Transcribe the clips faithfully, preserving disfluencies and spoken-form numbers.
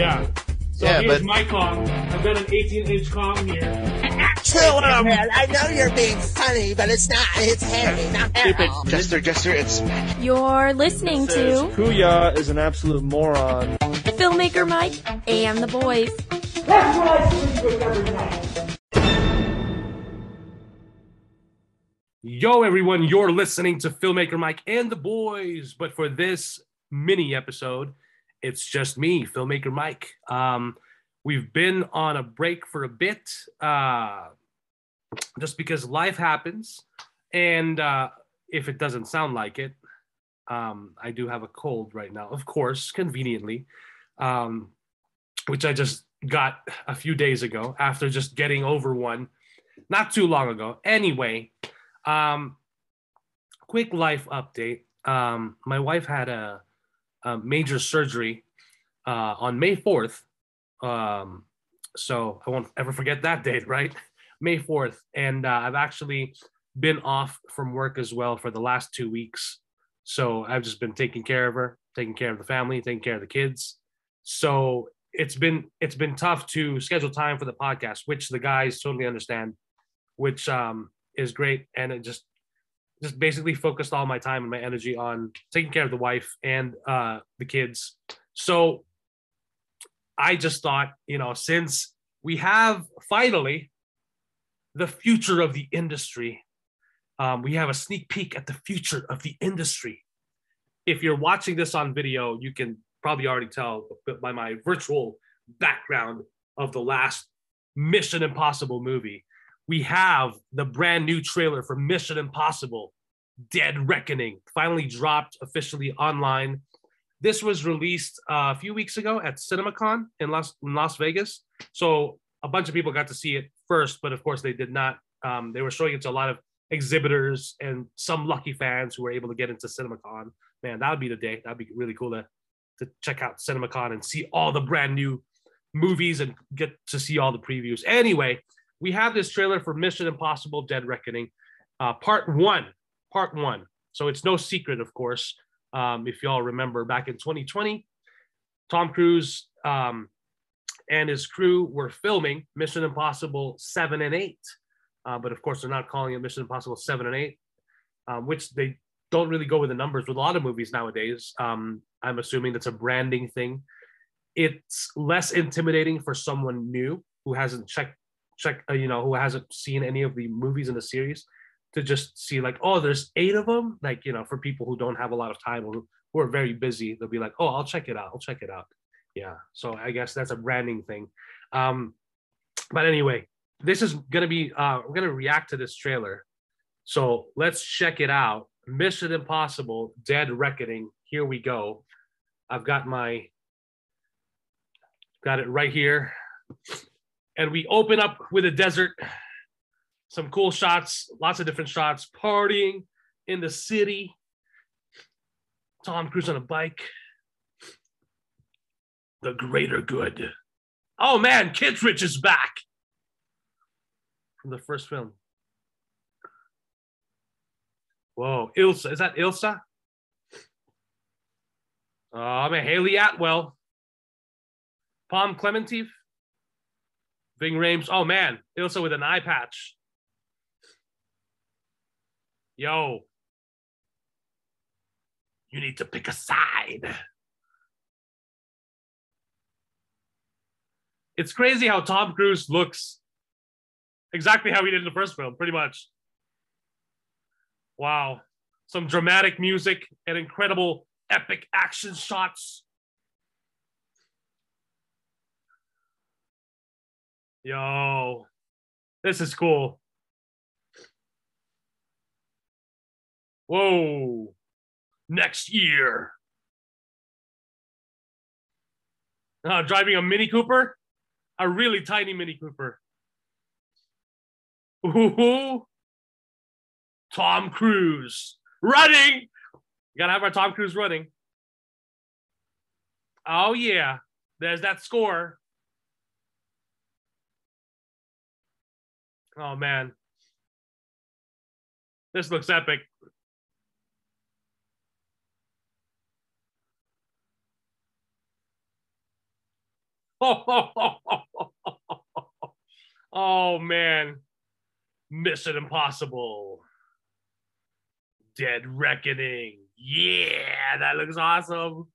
Yeah. So yeah, here's but... my Kong. I've got an eighteen-inch Kong here. Chill him! I know you're being funny, but it's not. It's heavy, not stupid. Jester, Jester, it's... You're listening to... Kuya is an absolute moron. Filmmaker Mike and the Boys. That's what I sleep with every night. Yo, everyone, you're listening to Filmmaker Mike and the Boys. But for this mini episode, it's just me, Filmmaker Mike. Um... We've been on a break for a bit, uh, just because life happens, and uh, if it doesn't sound like it, um, I do have a cold right now, of course, conveniently, um, which I just got a few days ago after just getting over one not too long ago. Anyway, um, quick life update. Um, my wife had a, a major surgery uh, on May fourth. Um, so I won't ever forget that date, right? May fourth. And uh, I've actually been off from work as well for the last two weeks. So I've just been taking care of her, taking care of the family, taking care of the kids. So it's been, it's been tough to schedule time for the podcast, which the guys totally understand, which um, is great. And it just, just basically focused all my time and my energy on taking care of the wife and uh, the kids. So I just thought, you know, since we have finally the future of the industry, um, we have a sneak peek at the future of the industry. If you're watching this on video, you can probably already tell by my virtual background of the last Mission Impossible movie. We have the brand new trailer for Mission Impossible: Dead Reckoning, finally dropped officially online. This was released a few weeks ago at CinemaCon in Las, in Las Vegas. So a bunch of people got to see it first, but of course they did not. Um, they were showing it to a lot of exhibitors and some lucky fans who were able to get into CinemaCon. Man, that would be the day. That'd be really cool to, to check out CinemaCon and see all the brand new movies and get to see all the previews. Anyway, we have this trailer for Mission Impossible: Dead Reckoning, uh, part one, part one. So it's no secret, of course. Um, if y'all remember back in twenty twenty, Tom Cruise um, and his crew were filming Mission Impossible seven and eight. Uh, but of course, they're not calling it Mission Impossible seven and eight, um, which they don't really go with the numbers with a lot of movies nowadays. Um, I'm assuming that's a branding thing. It's less intimidating for someone new who hasn't checked, check, uh, you know, who hasn't seen any of the movies in the series, to just see like, oh, there's eight of them. Like, you know, for people who don't have a lot of time or who are very busy, they'll be like, oh, I'll check it out. I'll check it out. Yeah. So I guess that's a branding thing. Um, but anyway, this is going to be, uh, we're going to react to this trailer. So let's check it out. Mission Impossible: Dead Reckoning. Here we go. I've got my, got it right here. And we open up with a desert. Some cool shots, lots of different shots, partying in the city. Tom Cruise on a bike. The greater good. Oh man, Kittredge is back. From the first film. Whoa, Ilsa, is that Ilsa? Oh man, Hayley Atwell. Palm Clementive. Ving Rhames, oh man, Ilsa with an eye patch. Yo, you need to pick a side. It's crazy how Tom Cruise looks exactly how he did in the first film, pretty much. Wow. Some dramatic music and incredible epic action shots. Yo, this is cool. Whoa, next year. Uh, driving a Mini Cooper? A really tiny Mini Cooper. Ooh, Tom Cruise running. You gotta have our Tom Cruise running. Oh yeah, there's that score. Oh man, this looks epic. Oh, man. Mission Impossible. Dead Reckoning. Yeah, that looks awesome.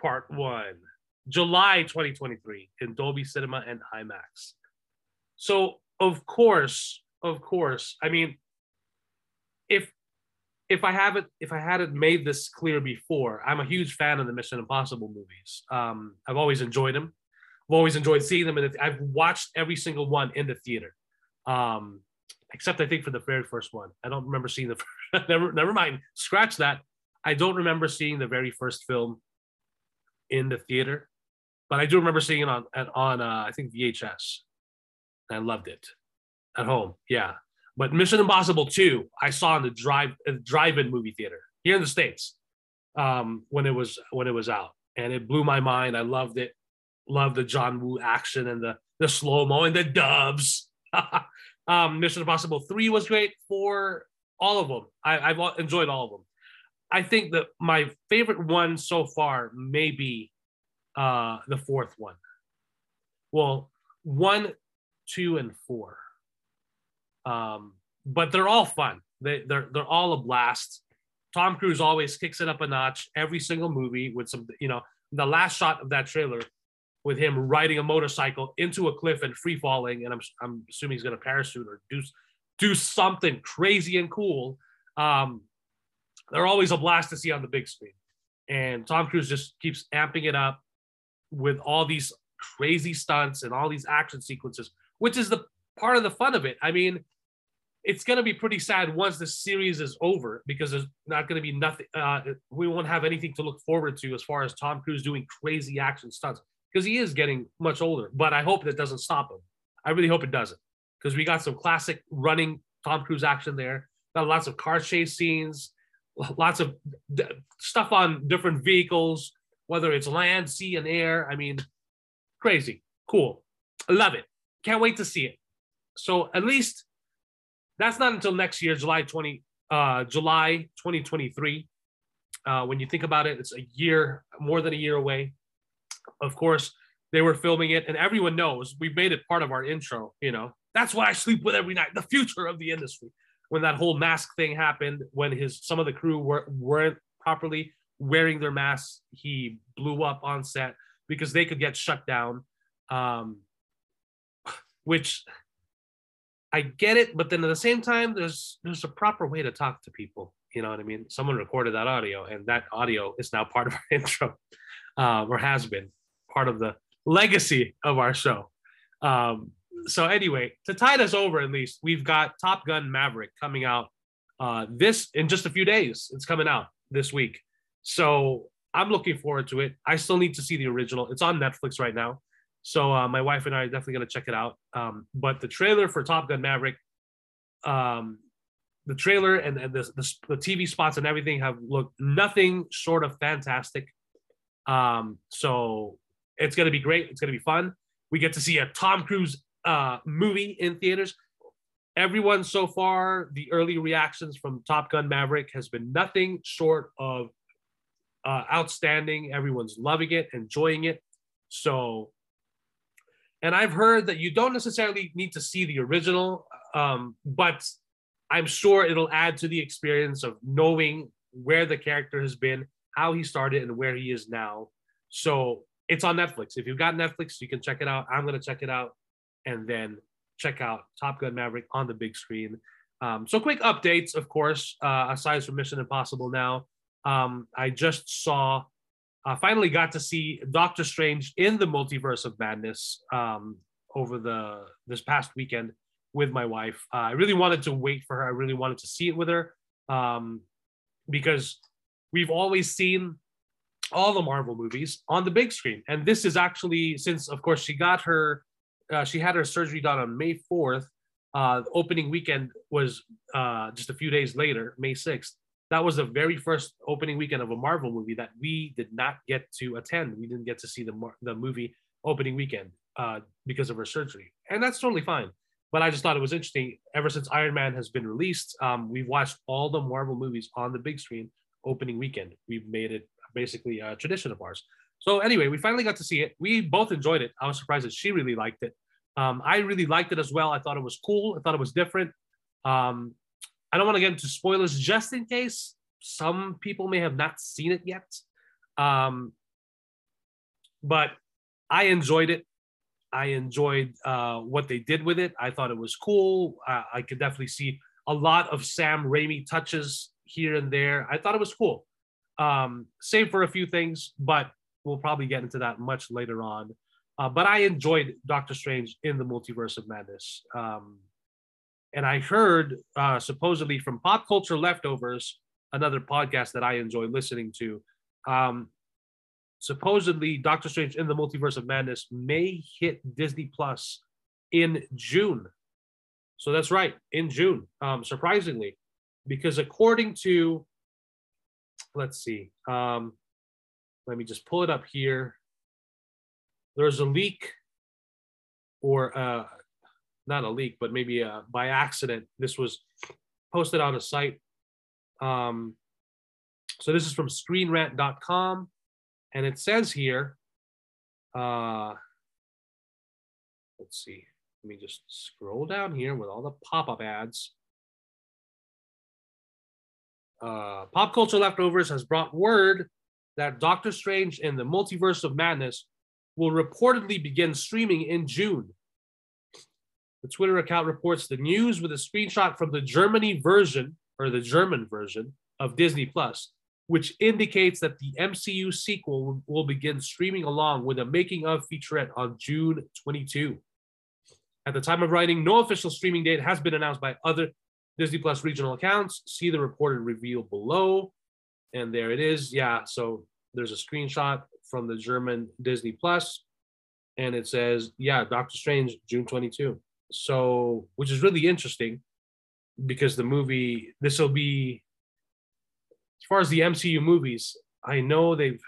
Part one. July twenty twenty-three in Dolby Cinema and IMAX. So, of course, of course, I mean, if if I haven't if I hadn't made this clear before, I'm a huge fan of the Mission Impossible movies. Um, I've always enjoyed them. I've always enjoyed seeing them, and I've watched every single one in the theater, um, except I think for the very first one. I don't remember seeing the first, never never mind. Scratch that. I don't remember seeing the very first film in the theater. But I do remember seeing it on on uh, I think V H S. I loved it at home. Yeah, but Mission Impossible two I saw in the drive uh, drive-in movie theater here in the States um, when it was when it was out, and it blew my mind. I loved it. Loved the John Woo action and the the slow mo and the doves. um, Mission Impossible three was great. Four, all of them. I, I've enjoyed all of them. I think that my favorite one so far may be Uh, the fourth one. Well, one, two, and four. Um, but they're all fun. They, they're they're all a blast. Tom Cruise always kicks it up a notch every single movie with some, you know, the last shot of that trailer with him riding a motorcycle into a cliff and free falling, and I'm I'm assuming he's gonna parachute or do do something crazy and cool. Um, they're always a blast to see on the big screen, and Tom Cruise just keeps amping it up with all these crazy stunts and all these action sequences, which is the part of the fun of it. I mean, it's going to be pretty sad once the series is over, because there's not going to be nothing. Uh, we won't have anything to look forward to as far as Tom Cruise doing crazy action stunts, because he is getting much older, but I hope that doesn't stop him. I really hope it doesn't, because we got some classic running Tom Cruise action there. Got lots of car chase scenes, lots of d- stuff on different vehicles, whether it's land, sea, and air. I mean, crazy, cool. I love it. Can't wait to see it. So at least that's not until next year, July twenty, uh, July twenty twenty-three. Uh, when you think about it, it's a year, more than a year away. Of course, they were filming it, and everyone knows we made it part of our intro. You know, that's what I sleep with every night. The future of the industry. When that whole mask thing happened, when his some of the crew were, weren't properly wearing their masks, he blew up on set because they could get shut down, um, which I get it. But then at the same time, there's there's a proper way to talk to people. You know what I mean? Someone recorded that audio, and that audio is now part of our intro, uh, or has been part of the legacy of our show. Um, so anyway, to tide us over, at least, we've got Top Gun Maverick coming out uh, this in just a few days. It's coming out this week. So I'm looking forward to it. I still need to see the original. It's on Netflix right now. So uh, my wife and I are definitely going to check it out. Um, but the trailer for Top Gun Maverick, um, the trailer and, and the, the, the T V spots and everything have looked nothing short of fantastic. Um, so it's going to be great. It's going to be fun. We get to see a Tom Cruise uh, movie in theaters. Everyone so far, the early reactions from Top Gun Maverick has been nothing short of Uh, outstanding. Everyone's loving it, enjoying it. So, and I've heard that you don't necessarily need to see the original, um, but I'm sure it'll add to the experience of knowing where the character has been, how he started, and where he is now. So it's on Netflix. If you've got Netflix, you can check it out. I'm going to check it out, and then check out Top Gun Maverick on the big screen. Um, so quick updates, of course, uh, aside from Mission Impossible now. Um, I just saw, I finally got to see Doctor Strange in the Multiverse of Madness um, over the this past weekend with my wife. Uh, I really wanted to wait for her. I really wanted to see it with her um, because we've always seen all the Marvel movies on the big screen. And this is actually, since, of course, she got her, uh, she had her surgery done on May fourth. Uh, the opening weekend was uh, just a few days later, May sixth. That was the very first opening weekend of a Marvel movie that we did not get to attend. We didn't get to see the the movie opening weekend uh, because of her surgery. And that's totally fine. But I just thought it was interesting. Ever since Iron Man has been released, um, we've watched all the Marvel movies on the big screen opening weekend. We've made it basically a tradition of ours. So anyway, we finally got to see it. We both enjoyed it. I was surprised that she really liked it. Um, I really liked it as well. I thought it was cool. I thought it was different. Um, I don't want to get into spoilers just in case some people may have not seen it yet. Um, but I enjoyed it. I enjoyed uh, what they did with it. I thought it was cool. Uh, I could definitely see a lot of Sam Raimi touches here and there. I thought it was cool. Um, save for a few things, but we'll probably get into that much later on. Uh, but I enjoyed Doctor Strange in the Multiverse of Madness. Um, and I heard uh, supposedly from Pop Culture Leftovers, another podcast that I enjoy listening to, um, supposedly Doctor Strange in the Multiverse of Madness may hit Disney Plus in June. So that's right, in June, um, surprisingly, because according to, let's see, um, let me just pull it up here. There's a leak, or uh, not a leak, but maybe uh, by accident, this was posted on a site. Um, so this is from screen rant dot com, and it says here, uh, let's see, let me just scroll down here with all the pop-up ads. Uh, Pop Culture Leftovers has brought word that Doctor Strange in the Multiverse of Madness will reportedly begin streaming in June. The Twitter account reports the news with a screenshot from the Germany version, or the German version, of Disney Plus, which indicates that the M C U sequel will, will begin streaming along with a making-of featurette on June twenty-second. At the time of writing, no official streaming date has been announced by other Disney Plus regional accounts. See the reported reveal below. And there it is. Yeah, so there's a screenshot from the German Disney Plus, and it says, yeah, Doctor Strange, June twenty-second. So, which is really interesting because the movie, this will be, as far as the M C U movies, I know they've,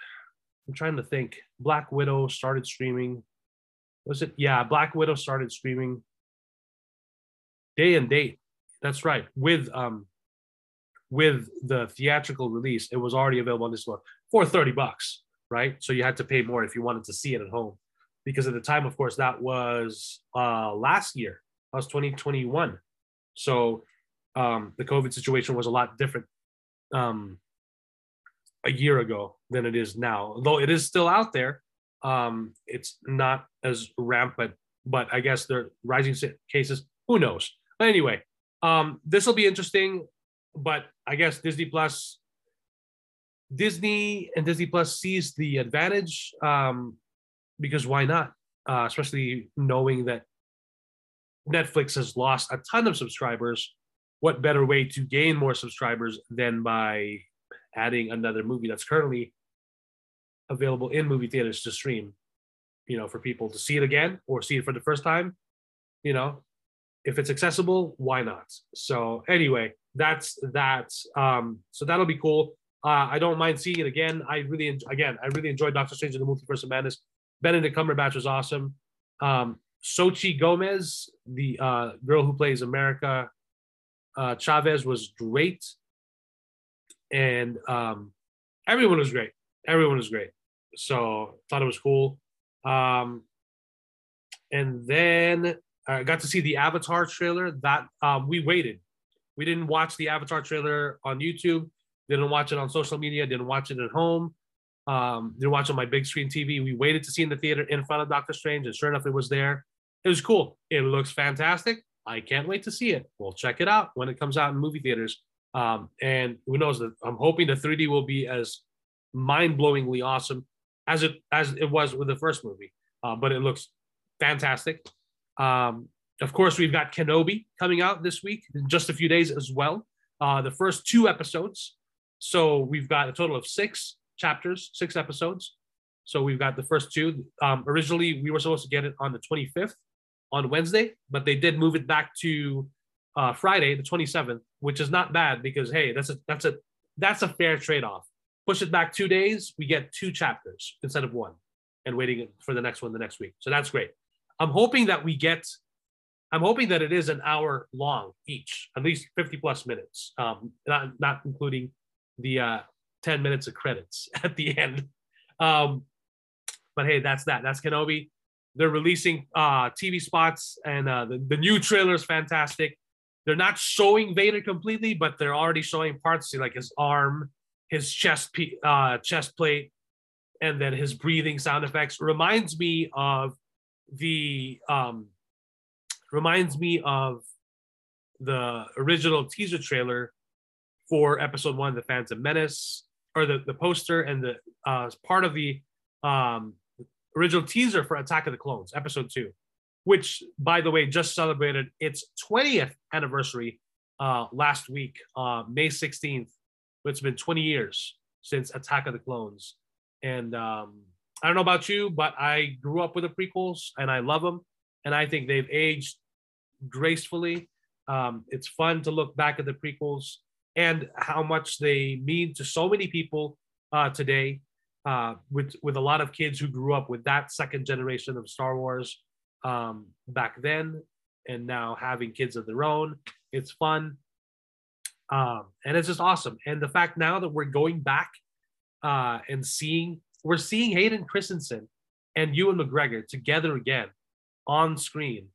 I'm trying to think, Black Widow started streaming. Was it? Yeah, Black Widow started streaming day and date. That's right. With, um, with the theatrical release, it was already available on this one for thirty bucks. Right? So you had to pay more if you wanted to see it at home. Because at the time, of course, that was uh, last year. That was twenty twenty-one. So um, the COVID situation was a lot different um, a year ago than it is now. Though it is still out there, um, it's not as rampant. But I guess they're rising cases. Who knows? But anyway, um, this will be interesting. But I guess Disney Plus... Disney and Disney Plus sees the advantage um, because why not? Uh, especially knowing that Netflix has lost a ton of subscribers. What better way to gain more subscribers than by adding another movie that's currently available in movie theaters to stream, you know, for people to see it again or see it for the first time, you know, if it's accessible, why not? So anyway, that's that. Um, so that'll be cool. Uh, I don't mind seeing it again. I really, en- again, I really enjoyed Doctor Strange in the Multiverse of Madness. Benedict Cumberbatch was awesome. Um, Xochitl Gomez, the uh, girl who plays America uh, Chavez, was great, and um, everyone was great. Everyone was great. So thought it was cool. Um, and then I got to see the Avatar trailer. That um, we waited. We didn't watch the Avatar trailer on YouTube. Didn't watch it on social media. Didn't watch it at home. Um, didn't watch it on my big screen T V. We waited to see in the theater in front of Doctor Strange, and sure enough, it was there. It was cool. It looks fantastic. I can't wait to see it. We'll check it out when it comes out in movie theaters. Um, and who knows? I'm hoping the three D will be as mind-blowingly awesome as it as it was with the first movie. Uh, but it looks fantastic. Um, of course, we've got Kenobi coming out this week in just a few days as well. Uh, the first two episodes. So we've got a total of six chapters, six episodes. So we've got the first two. Um, originally, we were supposed to get it on the twenty-fifth, on Wednesday, but they did move it back to uh, Friday, the twenty-seventh, which is not bad because, hey, that's a that's a that's a fair trade-off. Push it back two days, we get two chapters instead of one, and waiting for the next one the next week. So that's great. I'm hoping that we get. I'm hoping that it is an hour long each, at least fifty plus minutes, um, not not including the uh, ten minutes of credits at the end. Um, But hey, that's that. That's Kenobi. They're releasing uh, T V spots, and uh, the, the new trailer is fantastic. They're not showing Vader completely, but they're already showing parts, like his arm, his chest, pe- uh, chest plate, and then his breathing sound effects. Reminds me of the um, reminds me of the original teaser trailer for Episode One, The Phantom Menace, or the, the poster, and the uh, part of the. Um, original teaser for Attack of the Clones, Episode two, which, by the way, just celebrated its twentieth anniversary uh, last week, uh, May sixteenth. It's been twenty years since Attack of the Clones. And um, I don't know about you, but I grew up with the prequels, and I love them. And I think they've aged gracefully. Um, it's fun to look back at the prequels and how much they mean to so many people uh, today. Uh, with with a lot of kids who grew up with that second generation of Star Wars um, back then, and now having kids of their own, it's fun, um, and it's just awesome. And the fact now that we're going back uh, and seeing we're seeing Hayden Christensen and Ewan McGregor together again on screen,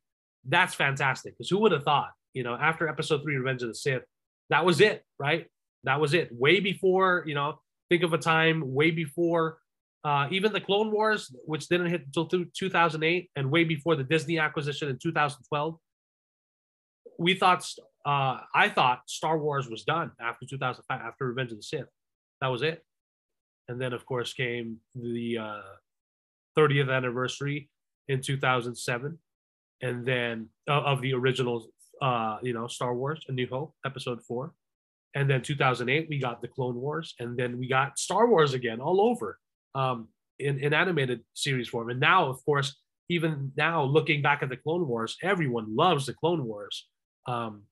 that's fantastic. Because who would have thought? You know, after Episode Three, Revenge of the Sith, that was it, right? That was it. Way before, you know. Think of a time way before uh, even the Clone Wars, which didn't hit until two thousand eight, and way before the Disney acquisition in two thousand twelve. We thought, uh, I thought Star Wars was done after two thousand five, after Revenge of the Sith. That was it. And then, of course, came the uh, thirtieth anniversary in two thousand seven, and then uh, of the original, uh, you know, Star Wars, A New Hope, Episode Four. And then two thousand eight, we got the Clone Wars, and then we got Star Wars again all over um, in, in animated series form. And now, of course, even now, looking back at the Clone Wars, everyone loves the Clone Wars. Um,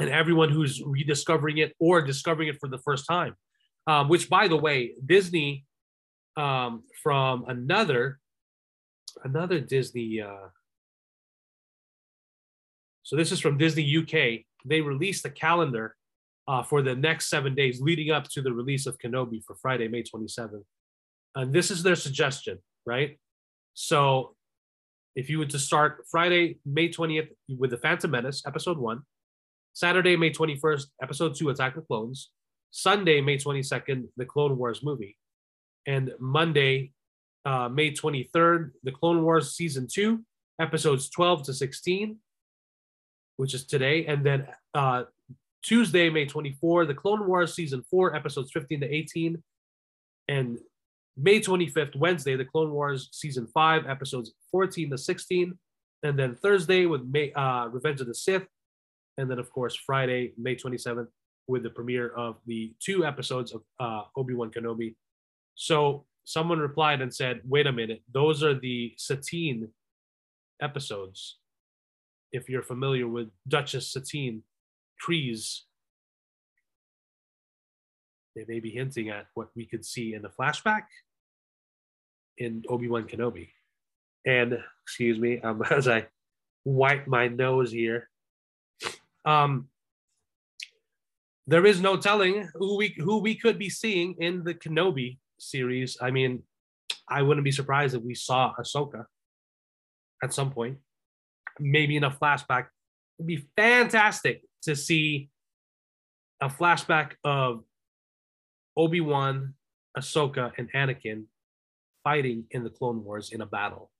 and everyone who's rediscovering it or discovering it for the first time, um, which, by the way, Disney, um, from another, another Disney. Uh, so this is from Disney U K. They released a calendar Uh, for the next seven days leading up to the release of Kenobi for Friday, May twenty-seventh. And this is their suggestion, right? So if you were to start Friday, May twentieth with The Phantom Menace, Episode one, Saturday, May twenty-first, Episode two, Attack of the Clones, Sunday, May twenty-second, The Clone Wars movie, and Monday, uh, May twenty-third, The Clone Wars Season two, Episodes twelve to sixteen, which is today, and then uh, Tuesday, May twenty-fourth, The Clone Wars Season four, Episodes fifteen to eighteen. And May twenty-fifth, Wednesday, The Clone Wars Season five, Episodes fourteen to sixteen. And then Thursday with May, uh, Revenge of the Sith. And then, of course, Friday, May twenty-seventh, with the premiere of the two episodes of uh, Obi-Wan Kenobi. So someone replied and said, wait a minute, those are the Satine episodes. If you're familiar with Duchess Satine, trees, they may be hinting at what we could see in the flashback in Obi-Wan Kenobi. And excuse me um, as I wipe my nose here, um, there is no telling who we who we could be seeing in the Kenobi series. I mean, I wouldn't be surprised if we saw Ahsoka at some point, maybe in a flashback. It'd be fantastic to see a flashback of Obi-Wan, Ahsoka, and Anakin fighting in the Clone Wars in a battle.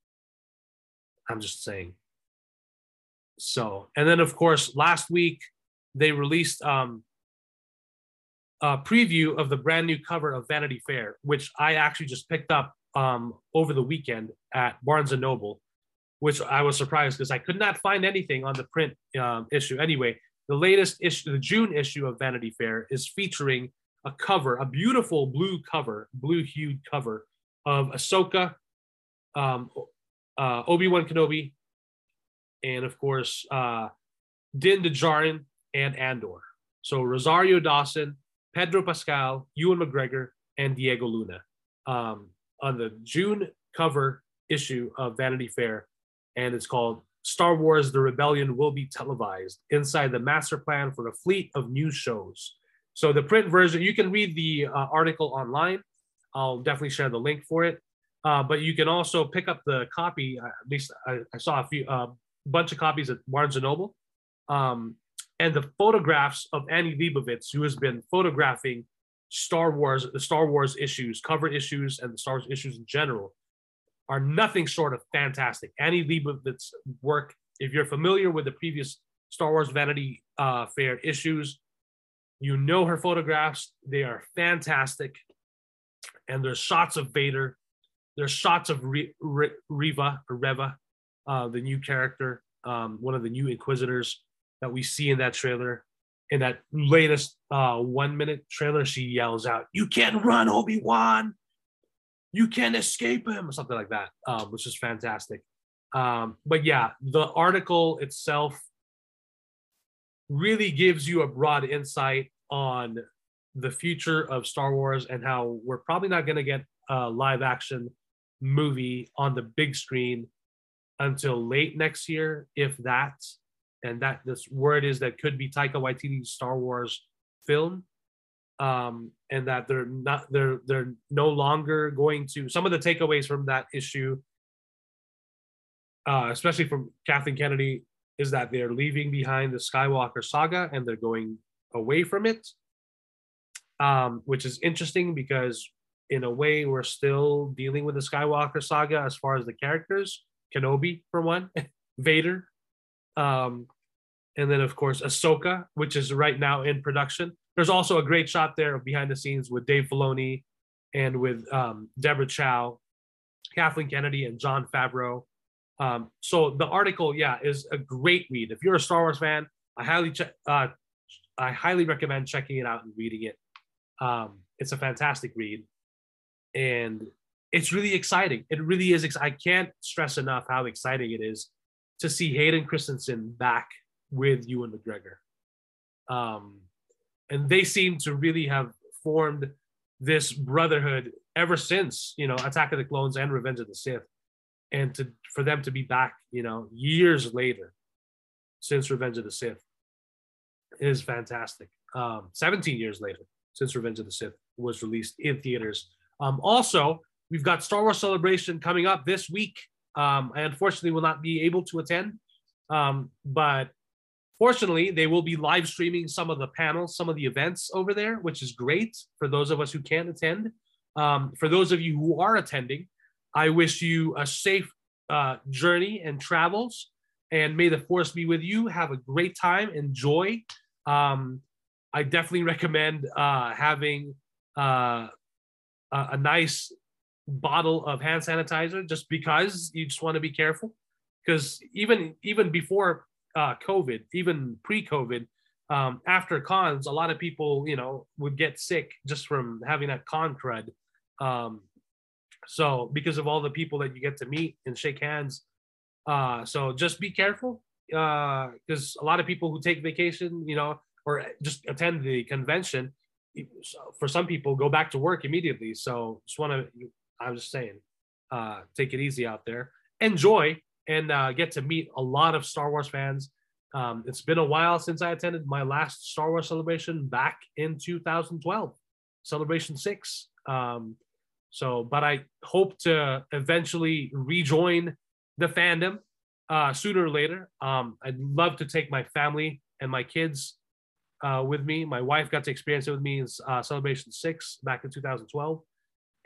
I'm just saying. So, and then, of course, last week, they released um, a preview of the brand new cover of Vanity Fair, which I actually just picked up um, over the weekend at Barnes and Noble, which I was surprised because I could not find anything on the print um, issue. Anyway, the latest issue, the June issue of Vanity Fair, is featuring a cover, a beautiful blue cover, blue-hued cover of Ahsoka, um, uh, Obi-Wan Kenobi, and of course, uh, Din Djarin and Andor. So Rosario Dawson, Pedro Pascal, Ewan McGregor, and Diego Luna um, on the June cover issue of Vanity Fair. And it's called Star Wars: The Rebellion Will Be Televised, Inside the Master Plan for a Fleet of New Shows. So the print version, you can read the uh, article online. I'll definitely share the link for it. Uh, but you can also pick up the copy. Uh, at least I, I saw a few uh, bunch of copies at Barnes and Noble, um, and the photographs of Annie Leibovitz, who has been photographing Star Wars, the Star Wars issues, cover issues, and the Star Wars issues in general, are nothing short of fantastic. Annie Leibovitz's work, if you're familiar with the previous Star Wars Vanity uh, Fair issues, you know her photographs. They are fantastic, and there's shots of Vader. There's shots of Re- Re- Reva, or Reva, uh, the new character, um, one of the new Inquisitors that we see in that trailer. In that latest uh, one-minute trailer, she yells out, "You can't run, Obi-Wan! You can't escape him!" or something like that, um, which is fantastic. Um, but yeah, the article itself really gives you a broad insight on the future of Star Wars and how we're probably not going to get a live-action movie on the big screen until late next year, if that. And that this word is that could be Taika Waititi's Star Wars film, um, and that they're not they're they're no longer going to. Some of the takeaways from that issue, uh, especially from Kathleen Kennedy, is that they're leaving behind the Skywalker saga and they're going away from it, um, which is interesting because in a way we're still dealing with the Skywalker saga as far as the characters, Kenobi for one, Vader. Um, and then of course Ahsoka, which is right now in production. There's also a great shot there of behind the scenes with Dave Filoni and with um, Deborah Chow, Kathleen Kennedy, and Jon Favreau. Um, so the article, yeah, is a great read. If you're a Star Wars fan, I highly che- uh, I highly recommend checking it out and reading it. Um, it's a fantastic read, and it's really exciting. It really is. Ex- I can't stress enough how exciting it is to see Hayden Christensen back with Ewan McGregor. Um, and they seem to really have formed this brotherhood ever since, you know, Attack of the Clones and Revenge of the Sith. And to for them to be back, you know, years later since Revenge of the Sith is fantastic. Um, seventeen years later since Revenge of the Sith was released in theaters. Um, also, we've got Star Wars Celebration coming up this week. Um, I unfortunately will not be able to attend, um, but fortunately they will be live streaming some of the panels, some of the events over there, which is great for those of us who can't attend. Um, for those of you who are attending, I wish you a safe uh, journey and travels, and may the force be with you. Have a great time. Enjoy. Um, I definitely recommend uh, having uh, a, a nice bottle of hand sanitizer, just because you just want to be careful, because even even before uh COVID, even pre-COVID, um after cons, a lot of people, you know, would get sick just from having that con crud, um so because of all the people that you get to meet and shake hands, uh so just be careful, uh because a lot of people who take vacation, you know, or just attend the convention, for some people go back to work immediately. So just want to I was just saying, uh, take it easy out there. Enjoy, and uh, get to meet a lot of Star Wars fans. Um, it's been a while since I attended my last Star Wars celebration back in two thousand twelve, Celebration six. Um, so, but I hope to eventually rejoin the fandom uh, sooner or later. Um, I'd love to take my family and my kids uh, with me. My wife got to experience it with me in uh, Celebration six back in two thousand twelve.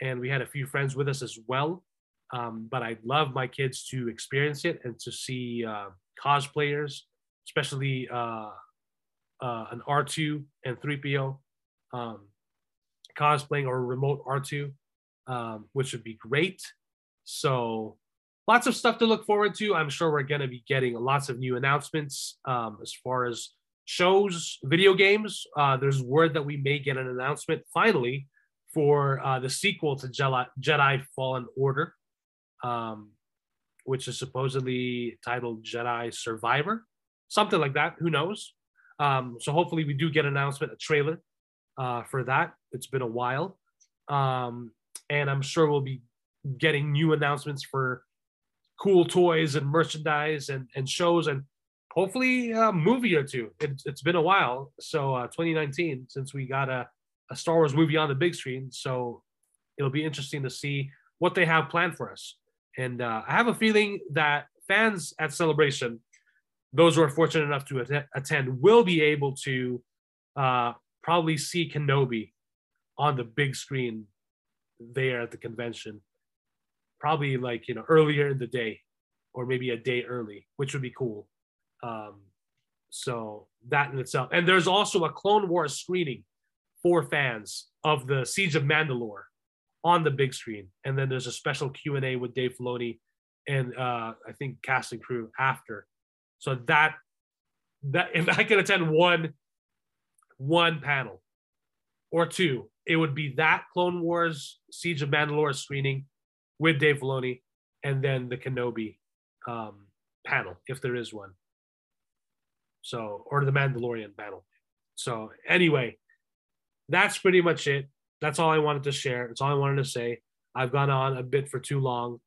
And we had a few friends with us as well. Um, but I'd love my kids to experience it and to see uh, cosplayers, especially uh, uh, an R two and three P O um, cosplaying, or a remote R two, um, which would be great. So lots of stuff to look forward to. I'm sure we're going to be getting lots of new announcements um, as far as shows, video games. Uh, there's word that we may get an announcement finally for uh, the sequel to Jedi Fallen Order, um, which is supposedly titled Jedi Survivor, something like that. Who knows? Um, so hopefully we do get an announcement, a trailer uh, for that. It's been a while. Um, and I'm sure we'll be getting new announcements for cool toys and merchandise and, and shows, and hopefully a movie or two. It, it's been a while. So uh, twenty nineteen, since we got a, a Star Wars movie on the big screen, so it'll be interesting to see what they have planned for us. And uh, I have a feeling that fans at Celebration, those who are fortunate enough to att- attend, will be able to uh, probably see Kenobi on the big screen there at the convention, probably like, you know, earlier in the day or maybe a day early, which would be cool. Um, so that in itself. And there's also a Clone Wars screening for fans of the Siege of Mandalore on the big screen. And then there's a special Q and A with Dave Filoni and uh, I think cast and crew after. So that, that if I could attend one, one panel or two, it would be that Clone Wars Siege of Mandalore screening with Dave Filoni and then the Kenobi um, panel, if there is one. So, or the Mandalorian panel. So anyway, that's pretty much it. That's all I wanted to share. It's all I wanted to say. I've gone on a bit for too long,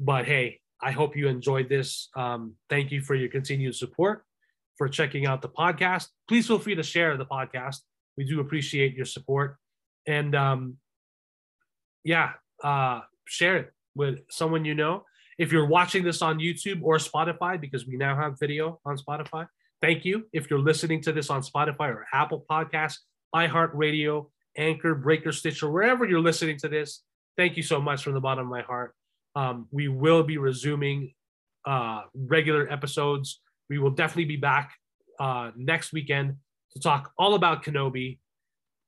but hey, I hope you enjoyed this. Um, thank you for your continued support, for checking out the podcast. Please feel free to share the podcast. We do appreciate your support. And um, yeah, uh, share it with someone you know. If you're watching this on YouTube or Spotify, because we now have video on Spotify, thank you. If you're listening to this on Spotify or Apple Podcasts, iHeartRadio, Anchor, Breaker, Stitcher, wherever you're listening to this, thank you so much from the bottom of my heart. Um, we will be resuming uh, regular episodes. We will definitely be back uh, next weekend to talk all about Kenobi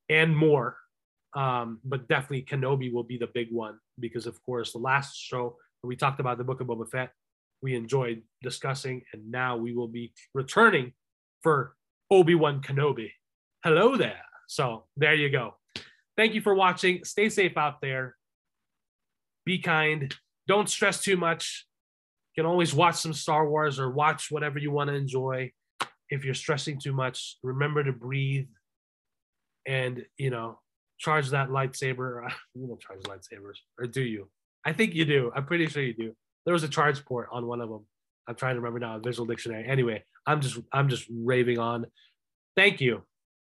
and more. Um, but definitely Kenobi will be the big one because, of course, the last show when we talked about the Book of Boba Fett, we enjoyed discussing, and now we will be returning for Obi-Wan Kenobi. Hello there. So there you go. Thank you for watching. Stay safe out there. Be kind. Don't stress too much. You can always watch some Star Wars or watch whatever you want to enjoy. If you're stressing too much, remember to breathe and, you know, charge that lightsaber. You don't charge lightsabers, or do you? I think you do. I'm pretty sure you do. There was a charge port on one of them. I'm trying to remember now, a visual dictionary. Anyway, I'm just I'm just raving on. Thank you.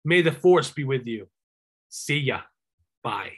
May the force be with you. See ya. Bye.